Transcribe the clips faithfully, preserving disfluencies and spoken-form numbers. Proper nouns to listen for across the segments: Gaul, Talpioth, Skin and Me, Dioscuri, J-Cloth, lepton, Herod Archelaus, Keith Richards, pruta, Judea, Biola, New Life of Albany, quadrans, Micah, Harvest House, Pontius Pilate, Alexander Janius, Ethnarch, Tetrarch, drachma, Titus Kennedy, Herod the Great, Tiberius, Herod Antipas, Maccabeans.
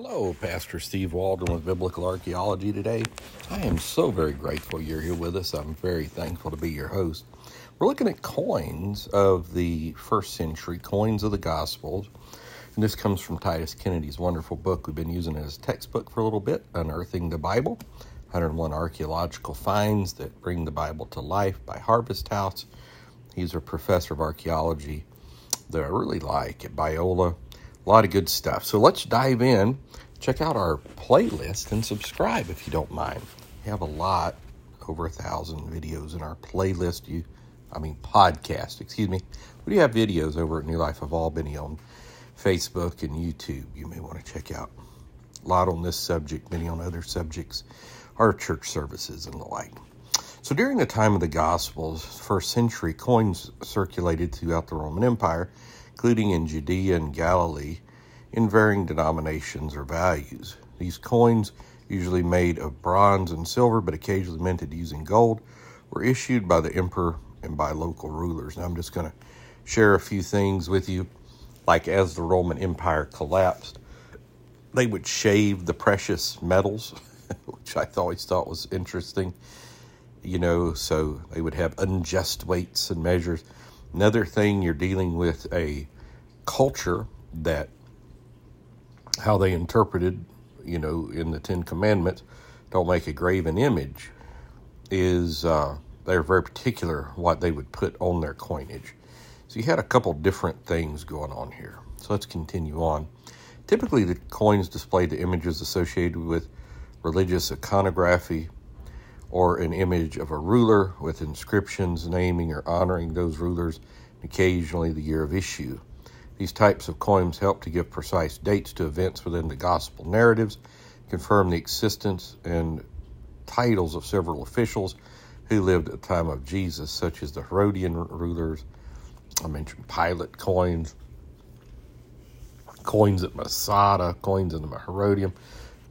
Hello, Pastor Steve Waldron with Biblical Archaeology Today. I am so very grateful you're here with us. I'm very thankful to be your host. We're looking at coins of the first century, coins of the Gospels. And this comes from Titus Kennedy's wonderful book. We've been using it as a textbook for a little bit, Unearthing the Bible, one hundred one Archaeological Finds That Bring the Bible to Life by Harvest House. He's a professor of archaeology that I really like at Biola. A lot of good stuff. So let's dive in. Check out our playlist and subscribe if you don't mind. We have a lot, over a thousand videos in our playlist. You, I mean podcast, excuse me. We do have videos over at New Life of Albany on Facebook and YouTube. You may want to check out a lot on this subject, many on other subjects, our church services and the like. So during the time of the Gospels, first century, coins circulated throughout the Roman Empire, including in Judea and Galilee, in varying denominations or values. These coins, usually made of bronze and silver, but occasionally minted using gold, were issued by the emperor and by local rulers. Now, I'm just going to share a few things with you. Like as the Roman Empire collapsed, they would shave the precious metals, which I always thought was interesting. You know, so they would have unjust weights and measures. Another thing, you're dealing with a culture that how they interpreted, you know, in the Ten Commandments, don't make a graven image, is uh, they're very particular what they would put on their coinage. So you had a couple different things going on here. So let's continue on. Typically, the coins displayed the images associated with religious iconography, or an image of a ruler with inscriptions naming or honoring those rulers, and occasionally the year of issue. These types of coins help to give precise dates to events within the gospel narratives, confirm the existence and titles of several officials who lived at the time of Jesus, such as the Herodian rulers. I mentioned Pilate coins, coins at Masada, coins in the Herodium,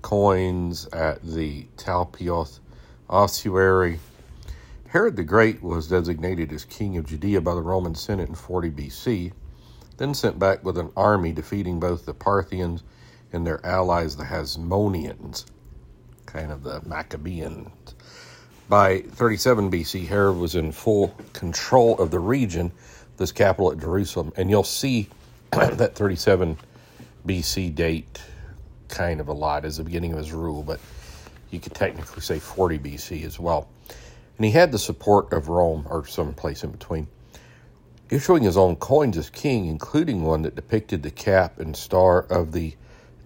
coins at the Talpioth ossuary. Herod the Great was designated as king of Judea by the Roman Senate in forty B C, then sent back with an army defeating both the Parthians and their allies, the Hasmoneans, kind of the Maccabeans. By thirty-seven B C, Herod was in full control of the region, this capital at Jerusalem. And you'll see that thirty-seven B C date kind of a lot as the beginning of his rule, but you could technically say forty B C as well. And he had the support of Rome, or someplace in between, issuing his own coins as king, including one that depicted the cap and star of the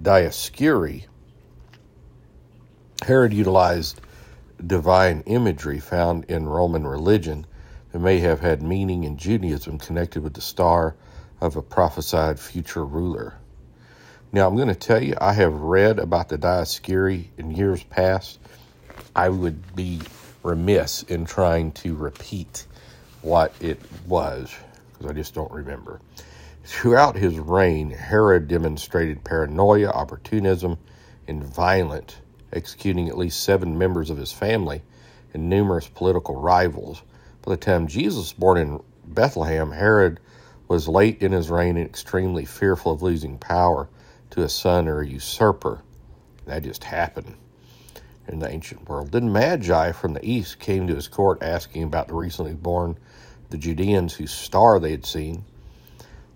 Dioscuri. Herod utilized divine imagery found in Roman religion that may have had meaning in Judaism connected with the star of a prophesied future ruler. Now, I'm going to tell you, I have read about the Dioscuri in years past. I would be remiss in trying to repeat what it was, because I just don't remember. Throughout his reign, Herod demonstrated paranoia, opportunism, and violence, executing at least seven members of his family and numerous political rivals. By the time Jesus was born in Bethlehem, Herod was late in his reign and extremely fearful of losing power to a son or a usurper. That just happened in the ancient world. Then Magi from the east came to his court asking about the recently born, the Judeans whose star they had seen.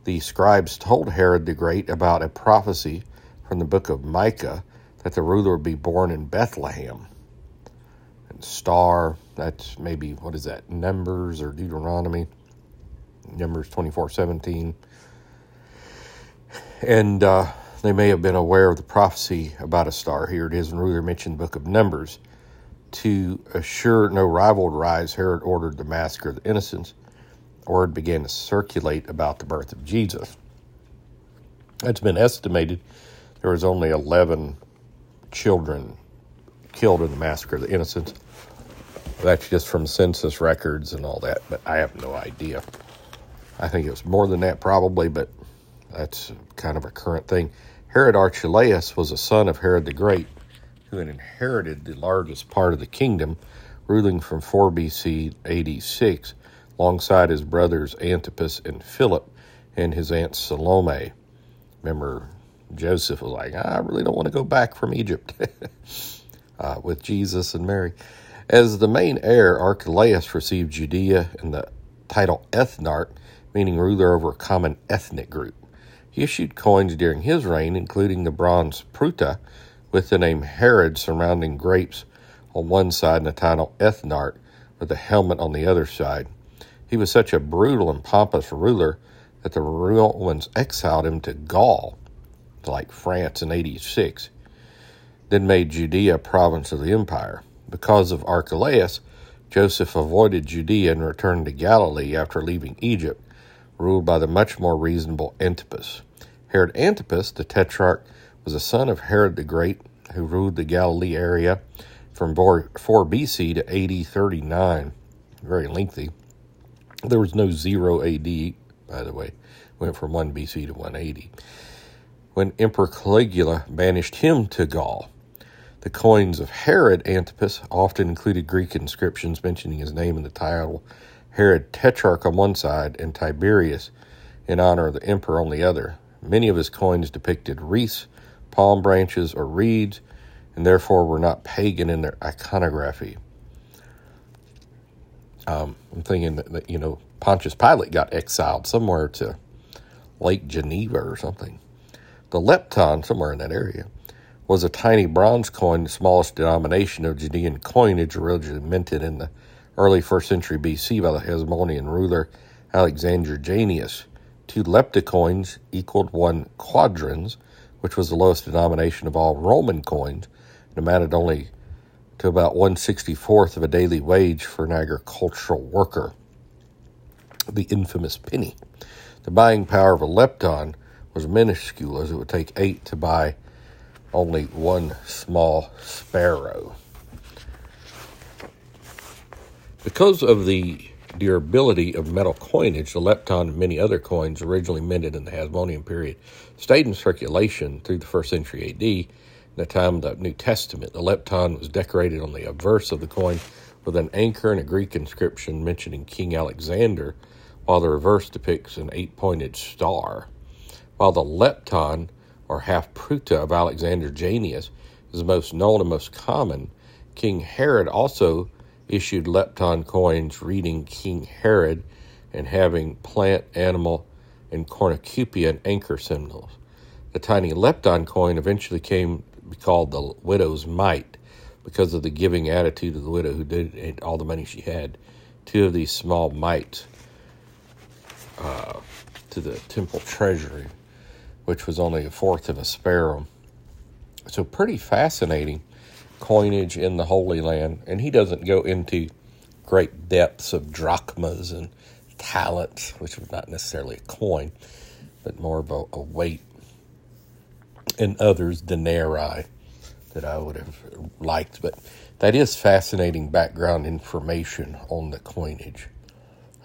The scribes told Herod the Great about a prophecy from the book of Micah that the ruler would be born in Bethlehem. And star, that's maybe, what is that, Numbers or Deuteronomy? Numbers twenty-four seventeen. And, uh, They may have been aware of the prophecy about a star. Here it is, and ruler mentioned the book of Numbers. To assure no rival would rise, Herod ordered the massacre of the innocents. Word began to circulate about the birth of Jesus. It's been estimated there was only eleven children killed in the massacre of the innocents. That's just from census records and all that, but I have no idea. I think it was more than that probably, but that's kind of a current thing. Herod Archelaus was a son of Herod the Great, who had inherited the largest part of the kingdom, ruling from four B C eighty-six, alongside his brothers Antipas and Philip, and his aunt Salome. Remember, Joseph was like, I really don't want to go back from Egypt uh, with Jesus and Mary. As the main heir, Archelaus received Judea and the title Ethnarch, meaning ruler over a common ethnic group. He issued coins during his reign, including the bronze pruta, with the name Herod surrounding grapes on one side and the title Ethnarch with a helmet on the other side. He was such a brutal and pompous ruler that the Romans exiled him to Gaul, like France in eighty-six, then made Judea a province of the empire. Because of Archelaus, Joseph avoided Judea and returned to Galilee after leaving Egypt, ruled by the much more reasonable Antipas. Herod Antipas, the Tetrarch, was a son of Herod the Great, who ruled the Galilee area from four B C to A D thirty-nine. Very lengthy. There was no zero A D, by the way. Went from one B C to one eighty. When Emperor Caligula banished him to Gaul. The coins of Herod Antipas often included Greek inscriptions mentioning his name in the title, Herod Tetrarch on one side and Tiberius in honor of the emperor on the other. Many of his coins depicted wreaths, palm branches, or reeds, and therefore were not pagan in their iconography. Um, I'm thinking that, that, you know, Pontius Pilate got exiled somewhere to Lake Geneva or something. The lepton, somewhere in that area, was a tiny bronze coin, the smallest denomination of Judean coinage originally minted in the early first century B C by the Hasmonean ruler Alexander Janius. Two lepta coins equaled one quadrans, which was the lowest denomination of all Roman coins, and amounted only to about one sixty-fourth of a daily wage for an agricultural worker. The infamous penny. The buying power of a lepton was minuscule, as it would take eight to buy only one small sparrow. Because of the durability of metal coinage, the lepton and many other coins originally minted in the Hasmonean period stayed in circulation through the first century A D. In the time of the New Testament, the lepton was decorated on the obverse of the coin with an anchor and a Greek inscription mentioning King Alexander, while the reverse depicts an eight-pointed star. While the lepton, or half pruta, of Alexander Janius is the most known and most common, King Herod also issued lepton coins reading King Herod and having plant, animal, and cornucopia and anchor symbols. The tiny lepton coin eventually came to be called the widow's mite because of the giving attitude of the widow who did all the money she had. Two of these small mites uh, to the temple treasury, which was only a fourth of a sparrow. So pretty fascinating coinage in the Holy Land. And he doesn't go into great depths of drachmas and talents, which was not necessarily a coin, but more of a, a weight. And others, denarii, that I would have liked. But that is fascinating background information on the coinage.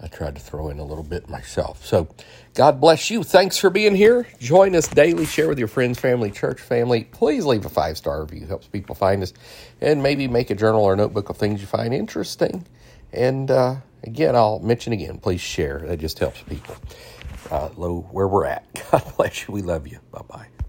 I tried to throw in a little bit myself. So God bless you. Thanks for being here. Join us daily. Share with your friends, family, church family. Please leave a five-star review. Helps people find us. And maybe make a journal or notebook of things you find interesting. And uh, again, I'll mention again, please share. That just helps people uh, low where we're at. God bless you. We love you. Bye-bye.